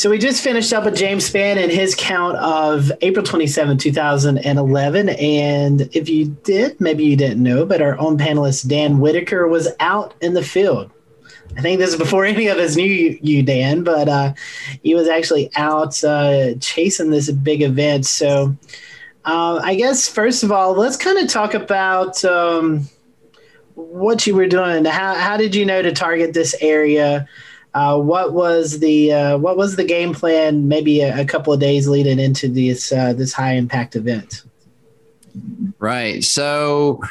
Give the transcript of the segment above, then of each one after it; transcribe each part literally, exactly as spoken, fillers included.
So we just finished up with James Spann and his count of April twenty-seventh, two thousand eleven. And if you did, maybe you didn't know, but our own panelist, Dan Whitaker, was out in the field. I think this is before any of us knew you, you Dan, but uh, he was actually out uh, chasing this big event. So uh, I guess, first of all, let's kind of talk about um, what you were doing. How, how did you know to target this area? Uh, what was the uh, what was the game plan? Maybe a, a couple of days leading into this uh, this high impact event. Right. So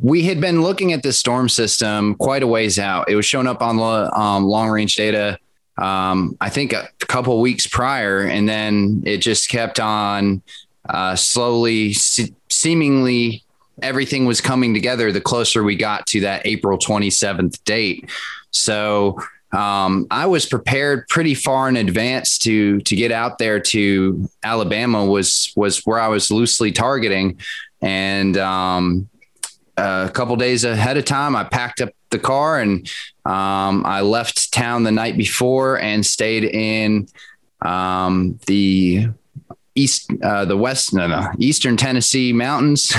we had been looking at this storm system quite a ways out. It was showing up on the um, long range data, um, I think a couple weeks prior, and then it just kept on uh, slowly, se- seemingly everything was coming together the closer we got to that April twenty-seventh date. So um, I was prepared pretty far in advance to to get out there to Alabama was was where I was loosely targeting. And um, a couple days ahead of time, I packed up the car and um, I left town the night before and stayed in um, the east, uh, the west, no, no, eastern Tennessee mountains.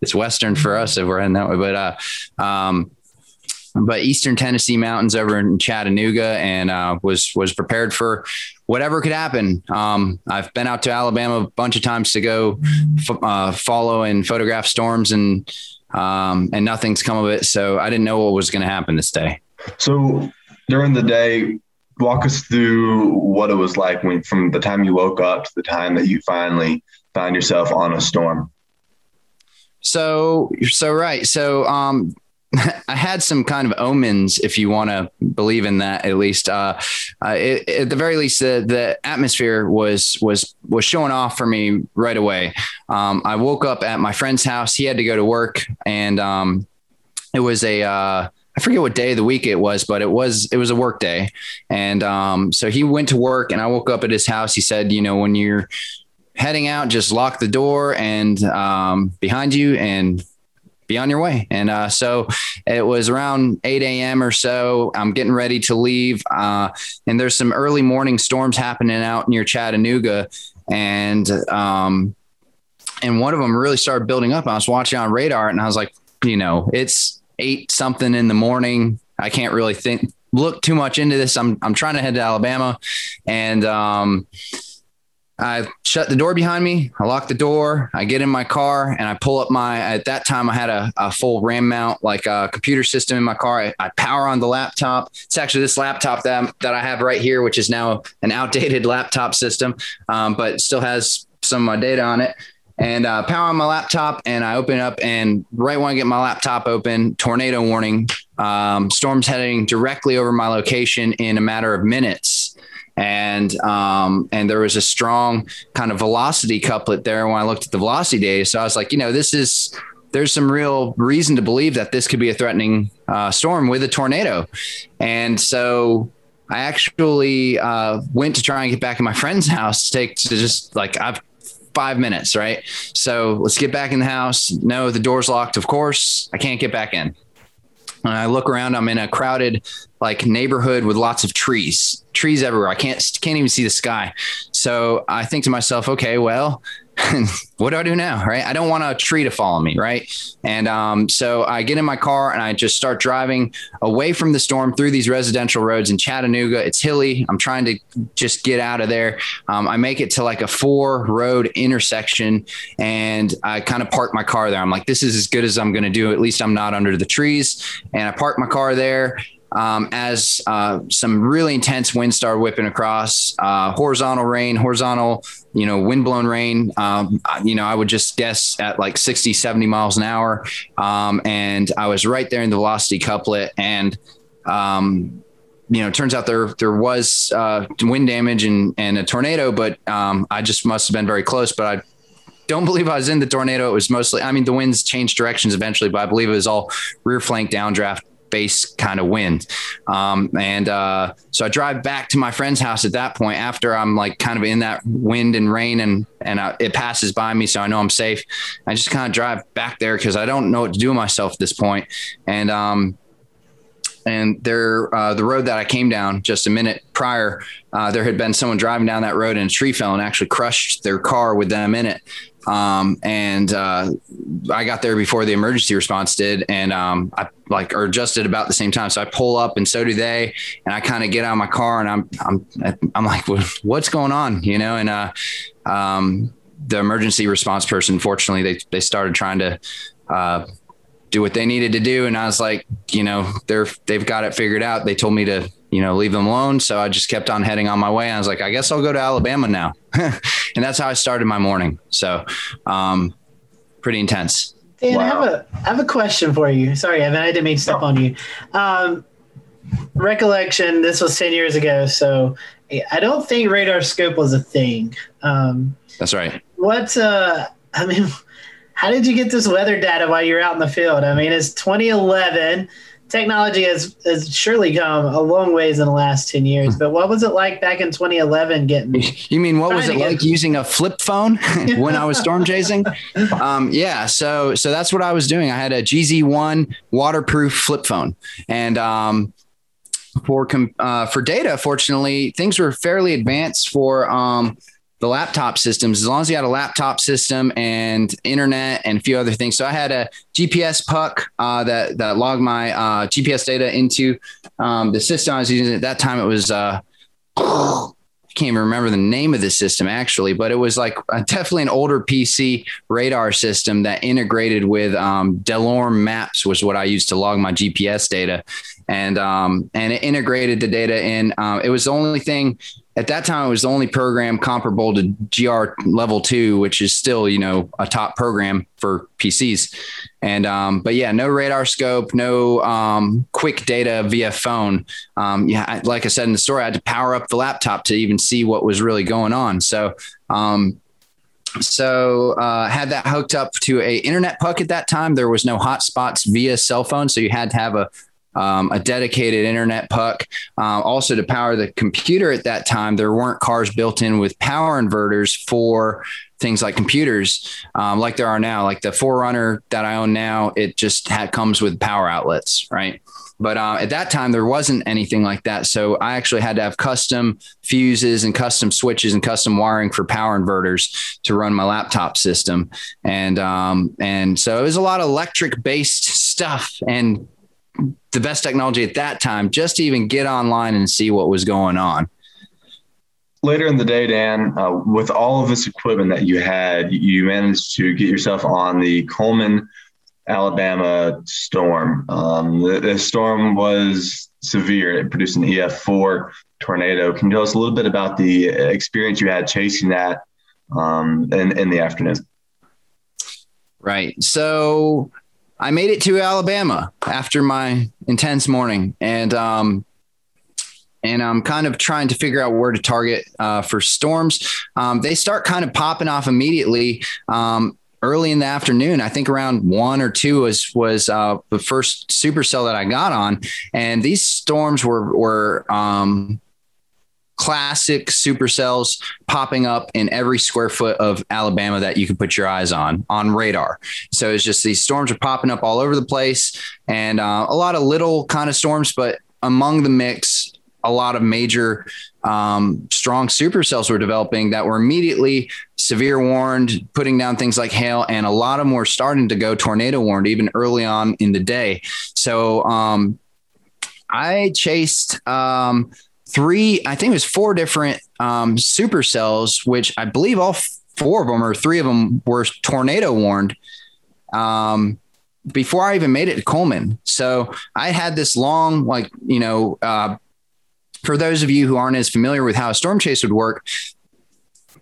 It's western for us if we're heading that way, but uh, um, but eastern Tennessee mountains over in Chattanooga, and uh, was was prepared for whatever could happen. Um, I've been out to Alabama a bunch of times to go f- uh, follow and photograph storms, and um, and nothing's come of it. So I didn't know what was going to happen this day. So during the day, walk us through what it was like when, from the time you woke up to the time that you finally found yourself on a storm. So, so right. So, um, I had some kind of omens, if you want to believe in that, at least uh, uh, it, at the very least, the, the atmosphere was was was showing off for me right away. Um, I woke up at my friend's house. He had to go to work, and um, it was a uh, I forget what day of the week it was, but it was it was a work day. And um, so he went to work and I woke up at his house. He said, you know, when you're heading out, just lock the door and um, behind you and be on your way. And uh, so it was around eight a.m. or so. I'm getting ready to leave. Uh, and there's some early morning storms happening out near Chattanooga. And um, and one of them really started building up. I was watching on radar and I was like, you know, it's eight something in the morning. I can't really think, look too much into this. I'm, I'm trying to head to Alabama. And um, I shut the door behind me. I lock the door. I get in my car and I pull up my, at that time I had a, a full RAM mount, like a computer system in my car. I, I power on the laptop. It's actually this laptop that, that I have right here, which is now an outdated laptop system, um, but still has some of my data on it. And uh, power on my laptop and I open up, and right when I get my laptop open, tornado warning, um, storms heading directly over my location in a matter of minutes. And, um, and there was a strong kind of velocity couplet there when I looked at the velocity data. So I was like, you know, this is, there's some real reason to believe that this could be a threatening uh, storm with a tornado. And so I actually uh, went to try and get back in my friend's house to take to just like, I've five minutes, right? So let's get back in the house. No, the door's locked. Of course, I can't get back in. And I look around, I'm in a crowded like neighborhood with lots of trees, trees everywhere. I can't, can't even see the sky. So I think to myself, okay, well, what do I do now? Right. I don't want a tree to follow me. Right. And, um, so I get in my car and I just start driving away from the storm through these residential roads in Chattanooga. It's hilly. I'm trying to just get out of there. Um, I make it to like a four road intersection and I kind of park my car there. I'm like, this is as good as I'm going to do. At least I'm not under the trees. And I park my car there. Um, as uh, some really intense wind started whipping across, uh, horizontal rain, horizontal, you know, windblown rain, um, you know, I would just guess at like sixty, seventy miles an hour. Um, and I was right there in the velocity couplet. And, um, you know, it turns out there there was uh, wind damage and, and a tornado, but um, I just must have been very close. But I don't believe I was in the tornado. It was mostly, I mean, the winds changed directions eventually, but I believe it was all rear flank downdraft base kind of wind. Um, and, uh, so I drive back to my friend's house at that point after I'm like kind of in that wind and rain and, and I, it passes by me. So I know I'm safe. I just kind of drive back there cause I don't know what to do myself at this point. And, um, And there, uh, the road that I came down just a minute prior, uh, there had been someone driving down that road and a tree fell and actually crushed their car with them in it. Um, and, uh, I got there before the emergency response did. And, um, I like, or just at about the same time. So I pull up and so do they, and I kind of get out of my car and I'm, I'm, I'm like, what's going on? You know? And, uh, um, the emergency response person, fortunately, they, they started trying to, uh, do what they needed to do. And I was like, you know, they're, they've got it figured out. They told me to, you know, leave them alone. So I just kept on heading on my way. I was like, I guess I'll go to Alabama now. And that's how I started my morning. So, um, pretty intense. Dan, wow. I have a, I have a question for you. Sorry, Evan, I didn't mean to step no. on you. Um, recollection, this was ten years ago. So I don't think radar scope was a thing. Um, that's right. What, uh, I mean, how did you get this weather data while you're out in the field? I mean, it's twenty eleven. Technology has, has surely come a long ways in the last ten years, but what was it like back in twenty eleven getting? You mean, what was it like using a flip phone when I was storm chasing? Um, yeah. So, so that's what I was doing. I had a G Z one waterproof flip phone, and, um, for, uh, for data, fortunately things were fairly advanced for, um, the laptop systems, as long as you had a laptop system and internet and a few other things. So I had a G P S puck, uh, that, that logged my, uh, G P S data into, um, the system I was using at that time. It was, uh, I can't even remember the name of the system actually, but it was like a, definitely an older P C radar system that integrated with, um, Delorme maps was what I used to log my G P S data. And, um, and it integrated the data in, um, it was the only thing. At that time, it was the only program comparable to G R level two, which is still, you know, a top program for P Cs. And, um, but yeah, no radar scope, no, um, quick data via phone. Um, yeah. I, like I said, in the story, I had to power up the laptop to even see what was really going on. So, um, So, uh, had that hooked up to a internet puck at that time. There was no hotspots via cell phone. So you had to have a, Um, a dedicated internet puck. Uh, also to power the computer at that time, there weren't cars built in with power inverters for things like computers, um, like there are now. Like the four runner that I own now, it just had, comes with power outlets, right? But uh, at that time, there wasn't anything like that. So I actually had to have custom fuses and custom switches and custom wiring for power inverters to run my laptop system. And, um, and so it was a lot of electric based stuff and the best technology at that time, just to even get online and see what was going on. Later in the day, Dan, uh, with all of this equipment that you had, you managed to get yourself on the Coleman, Alabama storm. Um, the, the storm was severe. It produced an E F four tornado. Can you tell us a little bit about the experience you had chasing that um, in, in the afternoon? Right. So I made it to Alabama after my intense morning, and um, and I'm kind of trying to figure out where to target uh, for storms. Um, they start kind of popping off immediately um, early in the afternoon. I think around one or two was was uh, the first supercell that I got on, and these storms were were. Um, classic supercells popping up in every square foot of Alabama that you can put your eyes on, on radar. So it's just these storms are popping up all over the place, and uh, a lot of little kind of storms, but among the mix, a lot of major um, strong supercells were developing that were immediately severe warned, putting down things like hail, and a lot of them were starting to go tornado warned even early on in the day. So um, I chased um, three, I think it was four different um, supercells, which I believe all four of them or three of them were tornado warned um, before I even made it to Coleman. So I had this long, like, you know, uh, for those of you who aren't as familiar with how a storm chase would work,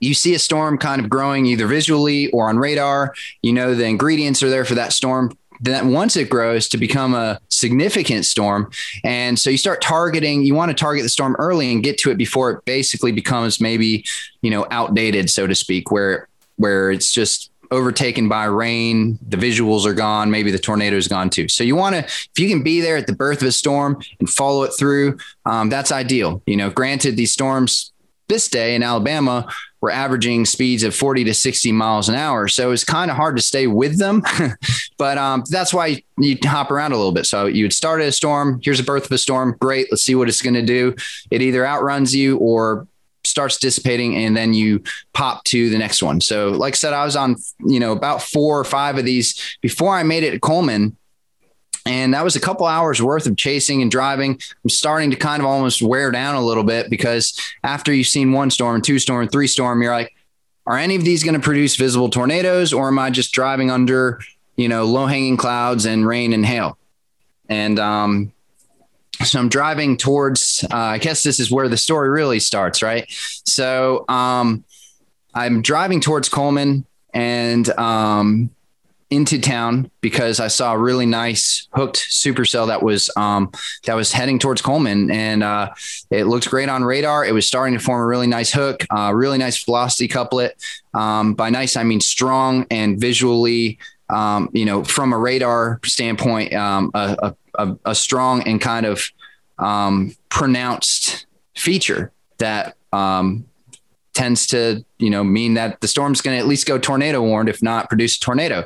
you see a storm kind of growing either visually or on radar. You know, the ingredients are there for that storm. Then once it grows to become a significant storm. And so you start targeting, you want to target the storm early and get to it before it basically becomes maybe, you know, outdated, so to speak, where, where it's just overtaken by rain, the visuals are gone, maybe the tornado is gone too. So you want to, if you can be there at the birth of a storm and follow it through, um, that's ideal. You know, granted, these storms this day in Alabama were averaging speeds of forty to sixty miles an hour. So it's kind of hard to stay with them, but um, that's why you hop around a little bit. So you would start at a storm. Here's the birth of a storm. Great. Let's see what it's going to do. It either outruns you or starts dissipating, and then you pop to the next one. So like I said, I was on, you know, about four or five of these before I made it to Coleman. And that was a couple hours worth of chasing and driving. I'm starting to kind of almost wear down a little bit, because after you've seen one storm, two storm, three storm, you're like, are any of these going to produce visible tornadoes, or am I just driving under, you know, low hanging clouds and rain and hail? And, um, so I'm driving towards, uh, I guess this is where the story really starts, right? So, um, I'm driving towards Coleman and, um, into town, because I saw a really nice hooked supercell that was, um, that was heading towards Coleman, and, uh, it looks great on radar. It was starting to form a really nice hook, uh, really nice velocity couplet. Um, by nice, I mean strong and visually, um, you know, from a radar standpoint, um, a, a, a strong and kind of, um, pronounced feature that, um, tends to, you know, mean that the storm's going to at least go tornado warned, if not produce a tornado.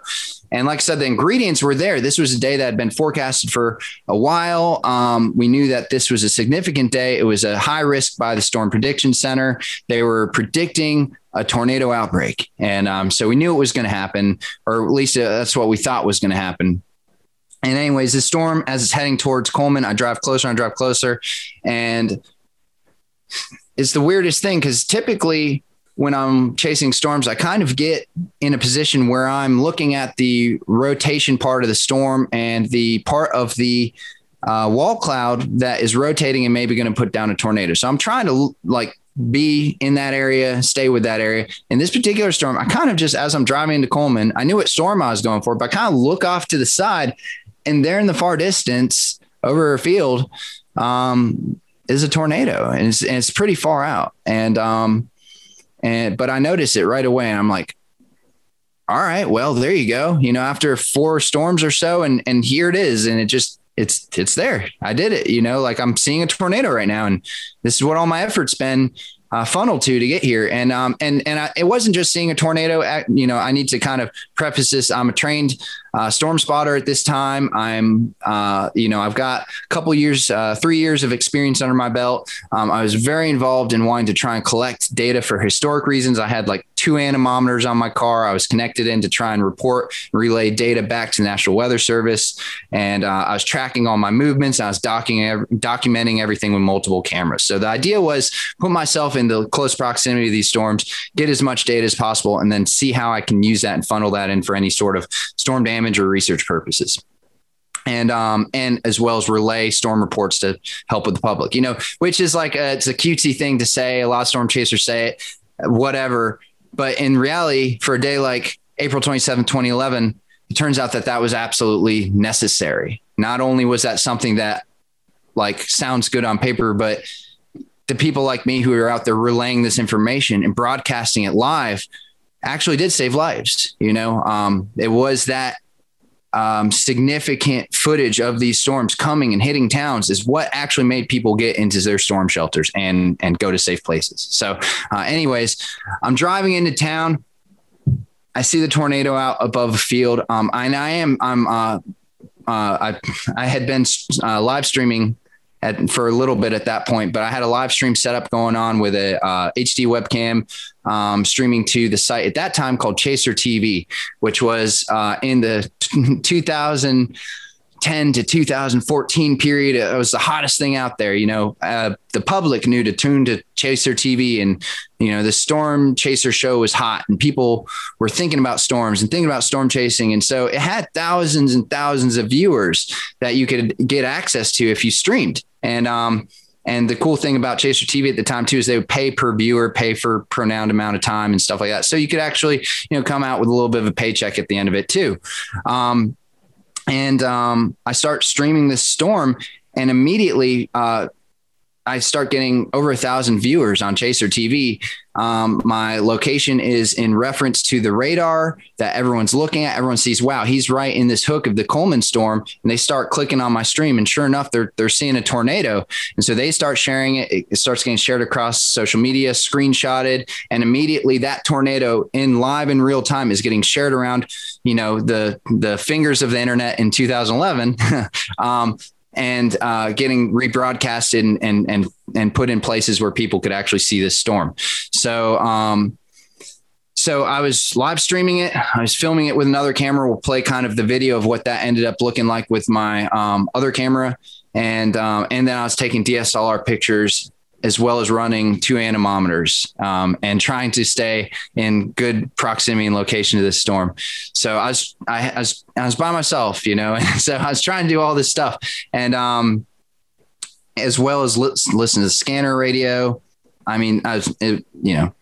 And like I said, the ingredients were there. This was a day that had been forecasted for a while. Um, we knew that this was a significant day. It was a high risk by the Storm Prediction Center. They were predicting a tornado outbreak. And um, so we knew it was going to happen, or at least uh, that's what we thought was going to happen. And anyways, the storm, as it's heading towards Coleman, I drive closer and drive closer. And it's the weirdest thing, because typically when I'm chasing storms, I kind of get in a position where I'm looking at the rotation part of the storm and the part of the uh, wall cloud that is rotating and maybe going to put down a tornado. So I'm trying to like be in that area, stay with that area. In this particular storm, I kind of just, as I'm driving into Coleman, I knew what storm I was going for, but I kind of look off to the side, and there in the far distance over a field, um, is a tornado, and it's, and it's pretty far out. And, um, and, but I noticed it right away, and I'm like, all right, well, there you go. You know, after four storms or so, and, and here it is. And it just, it's, it's there. I did it, you know, like I'm seeing a tornado right now, and this is what all my efforts been uh, funneled to, to get here. And, um, and, and I, it wasn't just seeing a tornado at, you know, I need to kind of preface this. I'm a trained uh, storm spotter at this time. I'm, uh, you know, I've got a couple years, uh, three years of experience under my belt. Um, I was very involved in wanting to try and collect data for historic reasons. I had like two anemometers on my car. I was connected in to try and report, relay data back to the National Weather Service. And uh, I was tracking all my movements. I was docu- documenting everything with multiple cameras. So the idea was put myself in the close proximity of these storms, get as much data as possible, and then see how I can use that and funnel that in for any sort of storm damage or research purposes. And, um, and as well as relay storm reports to help with the public, you know, which is like a, it's a cutesy thing to say. A lot of storm chasers say it, whatever. But in reality, for a day like April twenty-seventh, twenty eleven, it turns out that that was absolutely necessary. Not only was that something that like sounds good on paper, but the people like me who are out there relaying this information and broadcasting it live actually did save lives. You know, um, it was that um, significant footage of these storms coming and hitting towns is what actually made people get into their storm shelters and, and go to safe places. So uh, anyways, I'm driving into town. I see the tornado out above a field. Um, and I am, I'm, uh, uh, I, I had been uh, live streaming At, for a little bit at that point, but I had a live stream setup going on with a uh, H D webcam um, streaming to the site at that time called Chaser T V, which was uh, in the two thousand ten to two thousand fourteen period. It was the hottest thing out there. You know, uh, the public knew to tune to Chaser T V, and, you know, the Storm Chaser show was hot, and people were thinking about storms and thinking about storm chasing. And so it had thousands and thousands of viewers that you could get access to if you streamed. And, um, and the cool thing about Chaser T V at the time too, is they would pay per viewer, pay for pronounced amount of time and stuff like that. So you could actually, you know, come out with a little bit of a paycheck at the end of it too. Um, and, um, I start streaming this storm, and immediately, uh, I start getting over a thousand viewers on Chaser T V. Um, my location is in reference to the radar that everyone's looking at. Everyone sees, wow, he's right in this hook of the Coleman storm. And they start clicking on my stream, and sure enough, they're, they're seeing a tornado. And so they start sharing it. It starts getting shared across social media, screenshotted. And immediately that tornado in live and real time is getting shared around, you know, the, the fingers of the internet in two thousand eleven. um, and uh, getting rebroadcasted and, and, and, and put in places where people could actually see this storm. So, um, so I was live streaming it. I was filming it with another camera. We'll play kind of the video of what that ended up looking like with my um, other camera. And, um, and then I was taking D S L R pictures as well as running two anemometers um, and trying to stay in good proximity and location to this storm. So I was, I, I was, I was by myself, you know, and so I was trying to do all this stuff, and um, as well as li- listen to the scanner radio. I mean, I was, it, you know,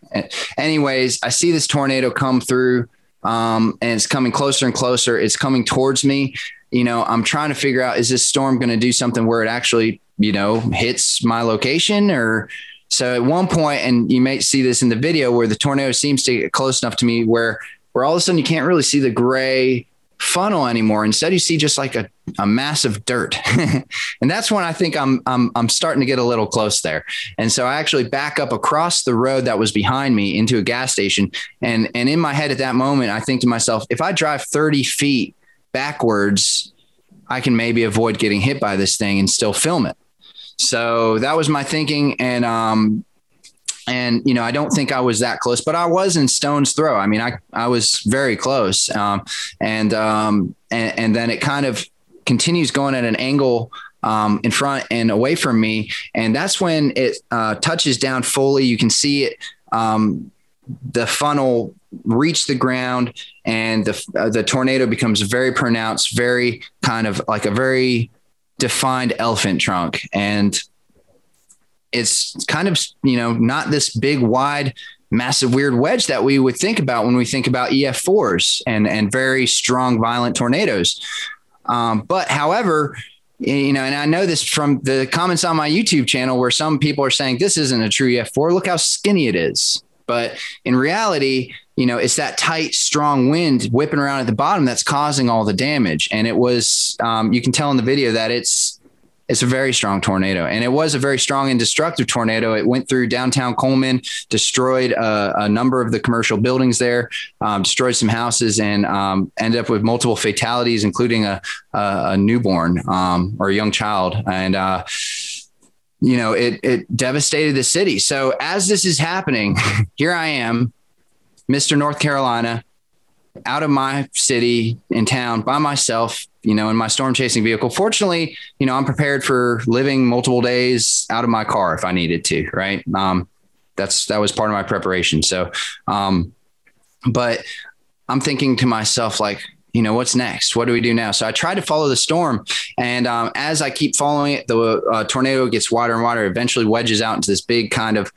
anyways, I see this tornado come through um, and it's coming closer and closer. It's coming towards me. You know, I'm trying to figure out, is this storm going to do something where it actually, you know, hits my location? Or so at one point, and you may see this in the video, where the tornado seems to get close enough to me where, where all of a sudden you can't really see the gray funnel anymore. Instead, you see just like a, a mass of dirt. And that's when I think I'm, I'm, I'm starting to get a little close there. And so I actually back up across the road that was behind me into a gas station. And, and in my head at that moment, I think to myself, if I drive thirty feet backwards, I can maybe avoid getting hit by this thing and still film it. So that was my thinking. And, um, and, you know, I don't think I was that close, but I was in stone's throw. I mean, I, I was very close. Um, and, um, and, and then it kind of continues going at an angle, um, in front and away from me. And that's when it, uh, touches down fully. You can see it, um, the funnel reach the ground, and the, uh, the tornado becomes very pronounced, very kind of like a very defined elephant trunk. And it's kind of, you know, not this big, wide, massive, weird wedge that we would think about when we think about E F fours and, and very strong, violent tornadoes. Um, but however, you know, and I know this from the comments on my YouTube channel, where some people are saying, this isn't a true E F four. Look how skinny it is. But in reality, you know, it's that tight, strong wind whipping around at the bottom that's causing all the damage. And it was, um, you can tell in the video that it's, it's a very strong tornado, and it was a very strong and destructive tornado. It went through downtown Coleman, destroyed a, a number of the commercial buildings there, um, destroyed some houses, and um, ended up with multiple fatalities, including a, a, a newborn um, or a young child. And, uh, you know, it, it devastated the city. So as this is happening, here I am, Mister North Carolina, out of my city and town by myself, you know, in my storm chasing vehicle. Fortunately, you know, I'm prepared for living multiple days out of my car if I needed to. Right. Um, that's, that was part of my preparation. So, um, but I'm thinking to myself, like, you know, what's next? What do we do now? So I tried to follow the storm. And um, as I keep following it, the uh, tornado gets wider and wider, eventually wedges out into this big kind of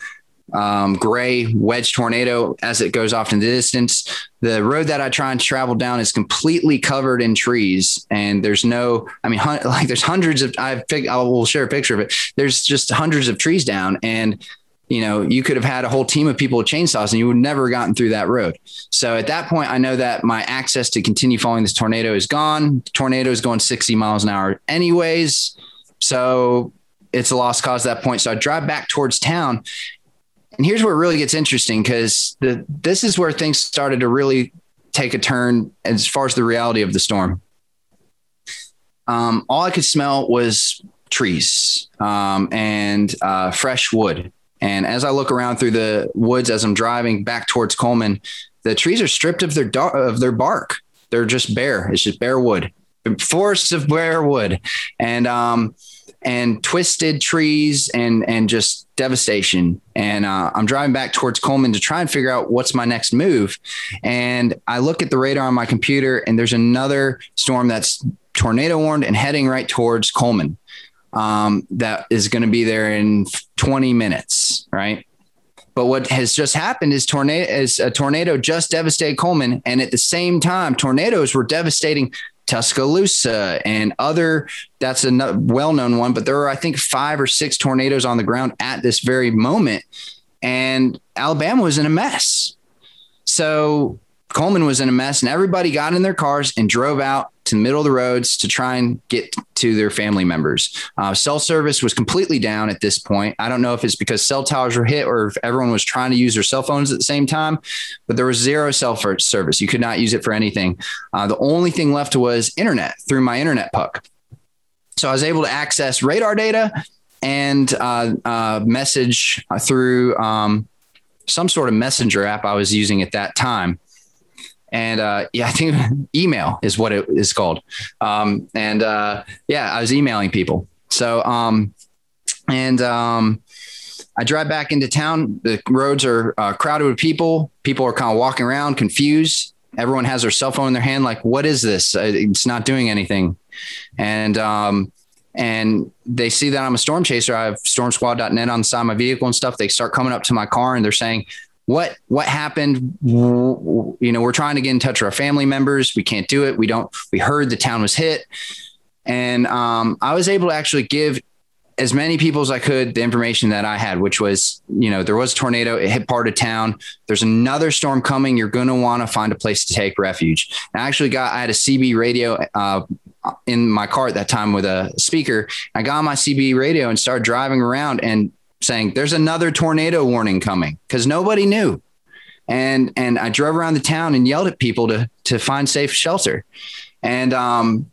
um, gray wedge tornado. As it goes off in the distance, the road that I try and travel down is completely covered in trees. And there's no, I mean, hun- like there's hundreds of, I've picked, I will share a picture of it. There's just hundreds of trees down, and, you know, you could have had a whole team of people with chainsaws and you would never have gotten through that road. So at that point, I know that my access to continue following this tornado is gone. The tornado is going sixty miles an hour anyways. So it's a lost cause at that point. So I drive back towards town. And here's where it really gets interesting, because the, this is where things started to really take a turn as far as the reality of the storm. Um, all I could smell was trees um, and uh, fresh wood. And as I look around through the woods, as I'm driving back towards Coleman, the trees are stripped of their dar- of their bark. They're just bare. It's just bare wood, forests of bare wood, and um, and twisted trees and and just devastation. And uh, I'm driving back towards Coleman to try and figure out what's my next move. And I look at the radar on my computer, and there's another storm that's tornado warned and heading right towards Coleman. Um, that is going to be there in twenty minutes. Right. But what has just happened is tornado is a tornado just devastated Coleman. And at the same time, tornadoes were devastating Tuscaloosa and other, that's a well-known one, but there are, I think, five or six tornadoes on the ground at this very moment. And Alabama was in a mess. So Coleman was in a mess, and everybody got in their cars and drove out to the middle of the roads to try and get to their family members. Uh, cell service was completely down at this point. I don't know if it's because cell towers were hit or if everyone was trying to use their cell phones at the same time, but there was zero cell service. You could not use it for anything. Uh, the only thing left was internet through my internet puck. So I was able to access radar data and uh, uh, message through um, some sort of messenger app I was using at that time. And, uh, yeah, I think email is what it is called. Um, and, uh, yeah, I was emailing people. So, um, and, um, I drive back into town. The roads are uh, crowded with people. People are kind of walking around confused. Everyone has their cell phone in their hand. Like, what is this? It's not doing anything. And, um, and they see that I'm a storm chaser. I have storm squad dot net on the side of my vehicle and stuff. They start coming up to my car and they're saying, What, what happened? You know, we're trying to get in touch with our family members. We can't do it. We don't, we heard the town was hit. And, um, I was able to actually give as many people as I could the information that I had, which was, you know, there was a tornado, it hit part of town. There's another storm coming. You're going to want to find a place to take refuge. And I actually got, I had a C B radio, uh, in my car at that time with a speaker. I got on my C B radio and started driving around and saying there's another tornado warning coming, because nobody knew. And, and I drove around the town and yelled at people to, to find safe shelter. And, um,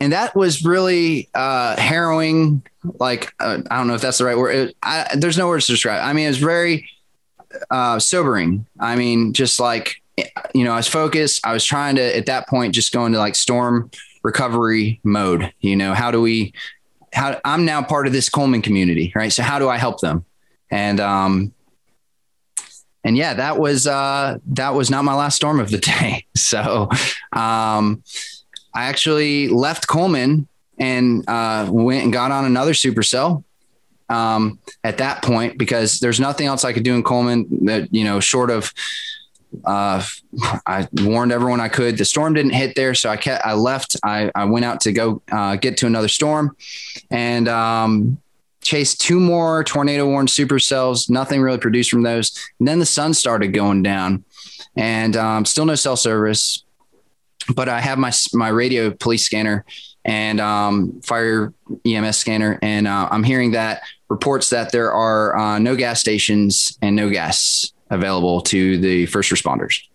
and that was really, uh, harrowing. Like, uh, I don't know if that's the right word. It, I, there's no words to describe. I mean, it was very, uh, sobering. I mean, just like, you know, I was focused. I was trying to, at that point, just go into like storm recovery mode. You know, how do we, How, I'm now part of this Coleman community, right? So how do I help them? And, um, and yeah, that was, uh, that was not my last storm of the day. So, um, I actually left Coleman and, uh, went and got on another supercell, um, at that point, because there's nothing else I could do in Coleman that, you know, short of, uh, I warned everyone I could. The storm didn't hit there. So I kept, I left, I, I went out to go, uh, get to another storm and, um, chased two more tornado warned supercells. Nothing really produced from those. And then the sun started going down and, um, still no cell service, but I have my, my radio police scanner and, um, fire E M S scanner. And, uh, I'm hearing that reports that there are, uh, no gas stations and no gas available to the first responders.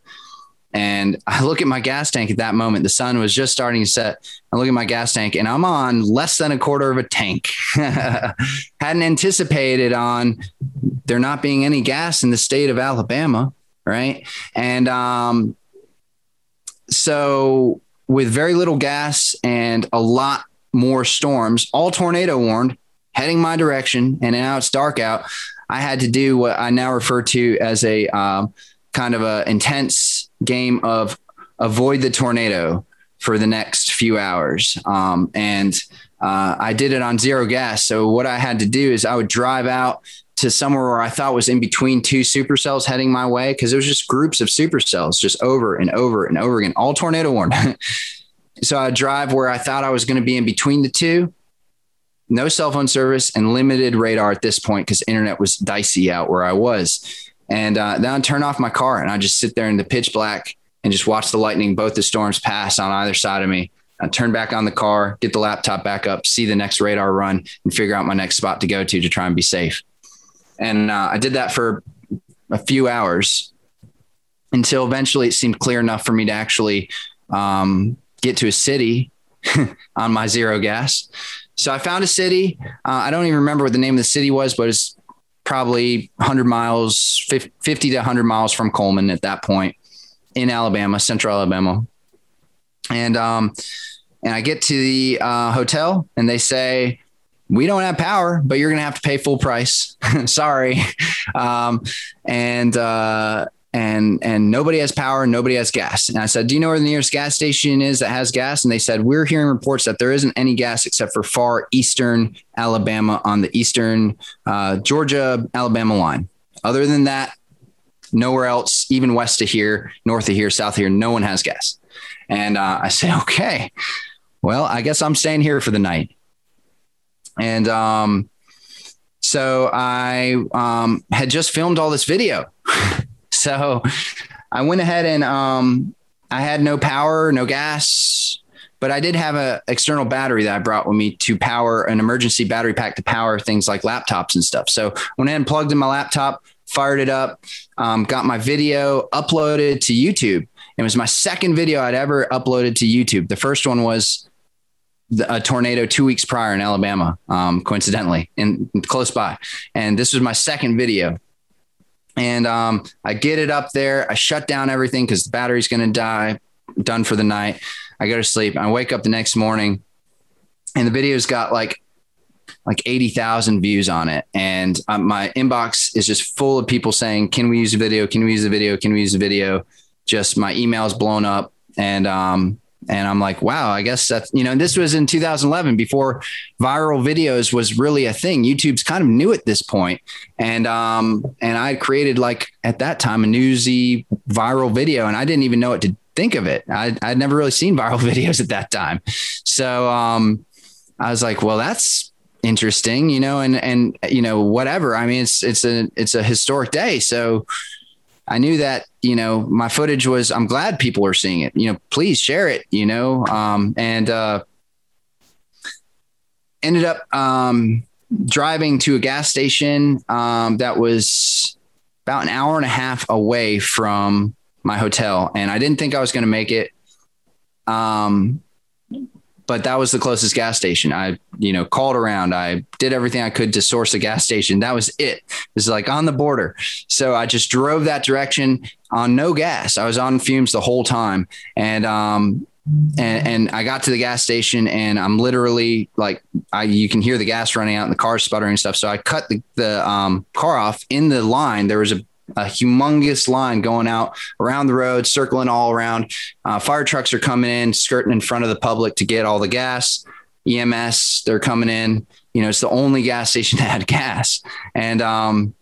And I look at my gas tank at that moment. The sun was just starting to set. I look at my gas tank and I'm on less than a quarter of a tank. Hadn't anticipated on there not being any gas in the state of Alabama. Right. And, um, so with very little gas and a lot more storms, all tornado warned, heading my direction. And now it's dark out. I had to do what I now refer to as a um, kind of a intense game of avoid the tornado for the next few hours. Um, and uh, I did it on zero gas. So what I had to do is I would drive out to somewhere where I thought was in between two supercells heading my way, because it was just groups of supercells just over and over and over again, all tornado warned. So I drive where I thought I was going to be in between the two. No cell phone service and limited radar at this point, because internet was dicey out where I was. And uh, then I turn off my car and I just sit there in the pitch black and just watch the lightning, both the storms pass on either side of me. I turn back on the car, get the laptop back up, see the next radar run, and figure out my next spot to go to, to try and be safe. And uh, I did that for a few hours until eventually it seemed clear enough for me to actually um, get to a city on my zero gas. So I found a city. Uh, I don't even remember what the name of the city was, but it's probably one hundred miles, fifty to one hundred miles from Coleman at that point in Alabama, central Alabama. And um, and I get to the uh, hotel and they say, we don't have power, but you're going to have to pay full price. Sorry. Um, and uh, and and nobody has power. Nobody has gas. And I said, do you know where the nearest gas station is that has gas? And they said, we're hearing reports that there isn't any gas except for far eastern Alabama on the eastern uh, Georgia, Alabama line. Other than that, Nowhere else, even west of here, north of here, south of here, no one has gas. And uh, I said, okay, well, I guess I'm staying here for the night. And um, so I um, had just filmed all this video. So I went ahead and um, I had no power, no gas, but I did have an external battery that I brought with me to power an emergency battery pack to power things like laptops and stuff. So I went ahead and plugged in my laptop, fired it up, um, got my video uploaded to YouTube. It was my second video I'd ever uploaded to YouTube. The first one was a tornado two weeks prior in Alabama, um, coincidentally, and close by. And this was my second video. And um, I get it up there. I shut down everything because the battery's going to die. Done for the night. I go to sleep. I wake up the next morning and the video's got like like eighty thousand views on it. And um, my inbox is just full of people saying, can we use the video? Can we use the video? Can we use the video? Just my email's blown up. And um, and I'm like, wow, I guess that's, you know, and this was in two thousand eleven before viral videos was really a thing. YouTube's kind of new at this point. And, um, and I created like at that time a newsy viral video and I didn't even know what to think of it. I, I'd never really seen viral videos at that time. So um, I was like, well, that's interesting, you know, and, and, you know, whatever. I mean, it's, it's a, it's a historic day. So I knew that, you know, my footage was, I'm glad people are seeing it, you know, please share it, you know, um, and uh, ended up um, driving to a gas station um, that was about an hour and a half away from my hotel. And I didn't think I was going to make it. Um, but that was the closest gas station. I, you know, called around, I did everything I could to source a gas station. That was it. It was like on the border. So I just drove that direction on no gas. I was on fumes the whole time. And, um, and, and I got to the gas station and I'm literally like, I, you can hear the gas running out and the car sputtering and stuff. So I cut the, the um, car off in the line. There was a, a humongous line going out around the road, circling all around. Uh, fire trucks are coming in, skirting in front of the public to get all the gas. E M S, they're coming in. You know, it's the only gas station that had gas. And um,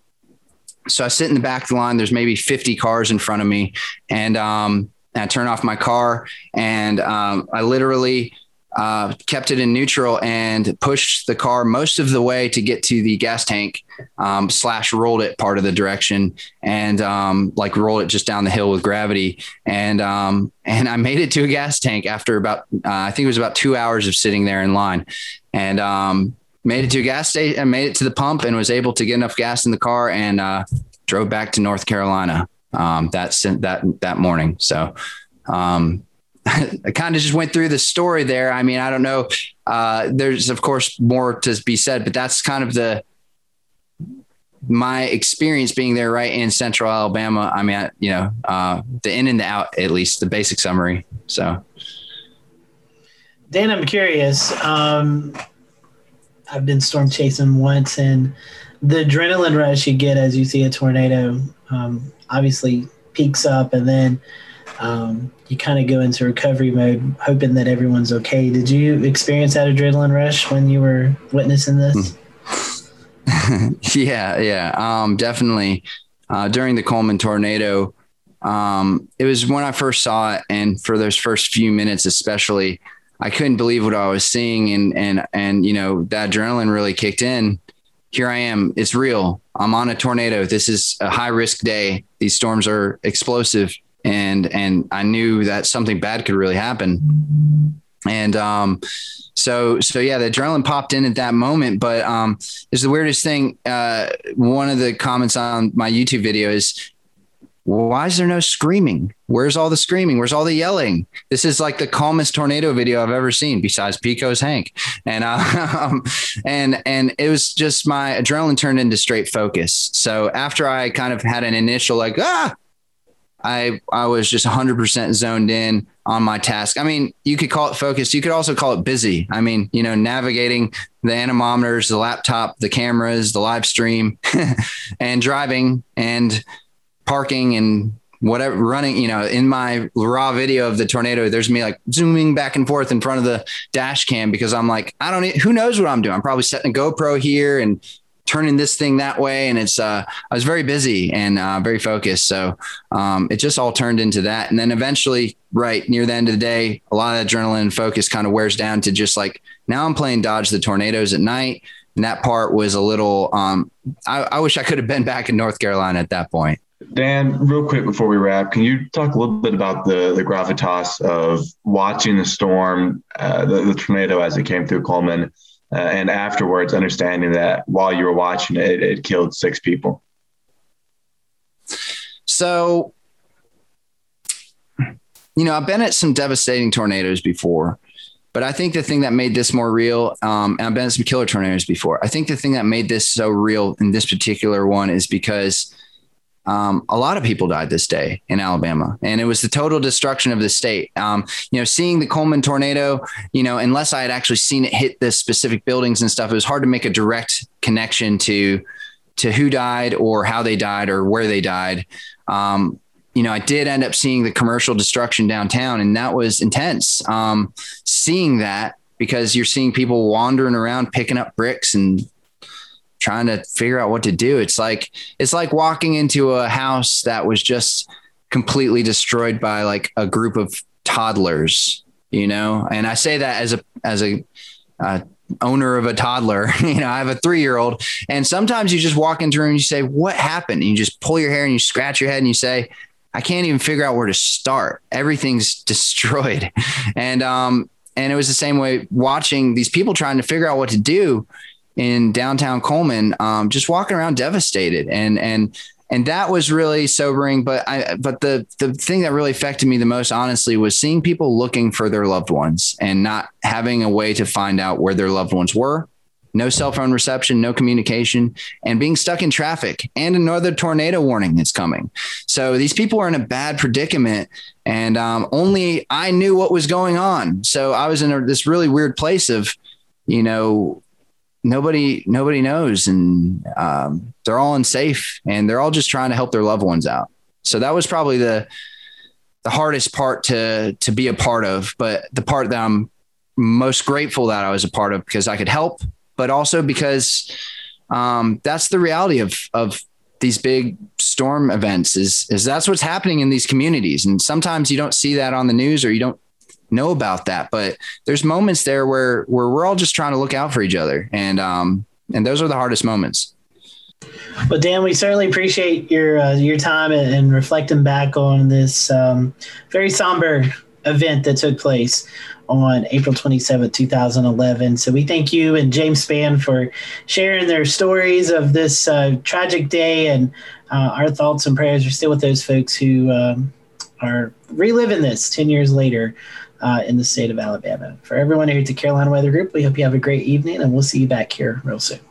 so I sit in the back of the line. There's maybe fifty cars in front of me. And um, I turn off my car and um, I literally uh, kept it in neutral and pushed the car most of the way to get to the gas tank, um, slash rolled it part of the direction and, um, like rolled it just down the hill with gravity. And, um, and I made it to a gas tank after about, uh, I think it was about two hours of sitting there in line and, um, made it to a gas station and made it to the pump and was able to get enough gas in the car and, uh, drove back to North Carolina, um, that sent that, that morning. So, um, I kind of just went through the story there. I mean, I don't know. Uh, there's of course more to be said, but that's kind of the, my experience being there right in central Alabama. I mean, I, you know, uh, the in and the out, at least the basic summary. So. Dan, I'm curious. Um, I've been storm chasing once and the adrenaline rush you get as you see a tornado, um, obviously peaks up and then, um, you kind of go into recovery mode, hoping that everyone's okay. Did you experience that adrenaline rush when you were witnessing this? yeah, yeah, um, definitely. Uh, during the Coleman tornado, um, it was when I first saw it. And for those first few minutes, especially, I couldn't believe what I was seeing. And, and, and, you know, that adrenaline really kicked in. Here I am. It's real. I'm on a tornado. This is a high risk day. These storms are explosive. And, and I knew that something bad could really happen. And, um, so, so yeah, the adrenaline popped in at that moment, but, um, it's the weirdest thing. Uh, one of the comments on my YouTube video is, why is there no screaming? Where's all the screaming? Where's all the yelling? This is like the calmest tornado video I've ever seen besides Pico's Hank. And, um, and, and it was just my adrenaline turned into straight focus. So after I kind of had an initial, like, ah, I, I was just one hundred percent zoned in on my task. I mean, you could call it focused. You could also call it busy. I mean, you know, navigating the anemometers, the laptop, the cameras, the live stream and driving and parking and whatever running, you know, in my raw video of the tornado, there's me like zooming back and forth in front of the dash cam because I'm like, I don't, who knows what I'm doing? I'm probably setting a GoPro here and turning this thing that way. And it's, uh, I was very busy and uh, very focused. So um, it just all turned into that. And then eventually, right near the end of the day, a lot of adrenaline and focus kind of wears down to just like, now I'm playing Dodge the Tornadoes at night. And that part was a little, um, I, I wish I could have been back in North Carolina at that point. Dan, real quick before we wrap, can you talk a little bit about the, the gravitas of watching the storm, uh, the, the tornado as it came through Coleman, uh, and afterwards understanding that while you were watching it, it killed six people? So, you know, I've been at some devastating tornadoes before, but I think the thing that made this more real, um, and I've been at some killer tornadoes before, I think the thing that made this so real in this particular one is because Um, a lot of people died this day in Alabama, and it was the total destruction of the state. Um, you know, seeing the Coleman tornado, you know, unless I had actually seen it hit the specific buildings and stuff, it was hard to make a direct connection to, to who died or how they died or where they died. Um, you know, I did end up seeing the commercial destruction downtown, and that was intense. Um, seeing that, because you're seeing people wandering around, picking up bricks and trying to figure out what to do. It's like, it's like walking into a house that was just completely destroyed by like a group of toddlers, you know? And I say that as a, as a, uh, owner of a toddler, you know, I have a three-year-old, and sometimes you just walk into a room and you say, what happened? And you just pull your hair and you scratch your head and you say, I can't even figure out where to start. Everything's destroyed. And, um, and it was the same way watching these people trying to figure out what to do in downtown Coleman, um, just walking around devastated. And, and, and that was really sobering. But I, but the, the thing that really affected me the most, honestly, was seeing people looking for their loved ones and not having a way to find out where their loved ones were. No cell phone reception, no communication, and being stuck in traffic, and another tornado warning that's coming. So these people are in a bad predicament, and um, only I knew what was going on. So I was in a, this really weird place of, you know, Nobody, nobody knows. And um, they're all unsafe, and they're all just trying to help their loved ones out. So that was probably the, the hardest part to, to be a part of, but the part that I'm most grateful that I was a part of, because I could help, but also because um, that's the reality of, of these big storm events is, is that's what's happening in these communities. And sometimes you don't see that on the news, or you don't know about that, but there's moments there where, where we're all just trying to look out for each other. And, um, and those are the hardest moments. Well, Dan, we certainly appreciate your, uh, your time and, and reflecting back on this, um, very somber event that took place on April twenty-seventh, two thousand eleven. So we thank you and James Spann for sharing their stories of this, uh, tragic day, and, uh, our thoughts and prayers are still with those folks who, um, are reliving this ten years later. Uh, in the state of Alabama. For everyone here at the Carolina Weather Group, we hope you have a great evening, and we'll see you back here real soon.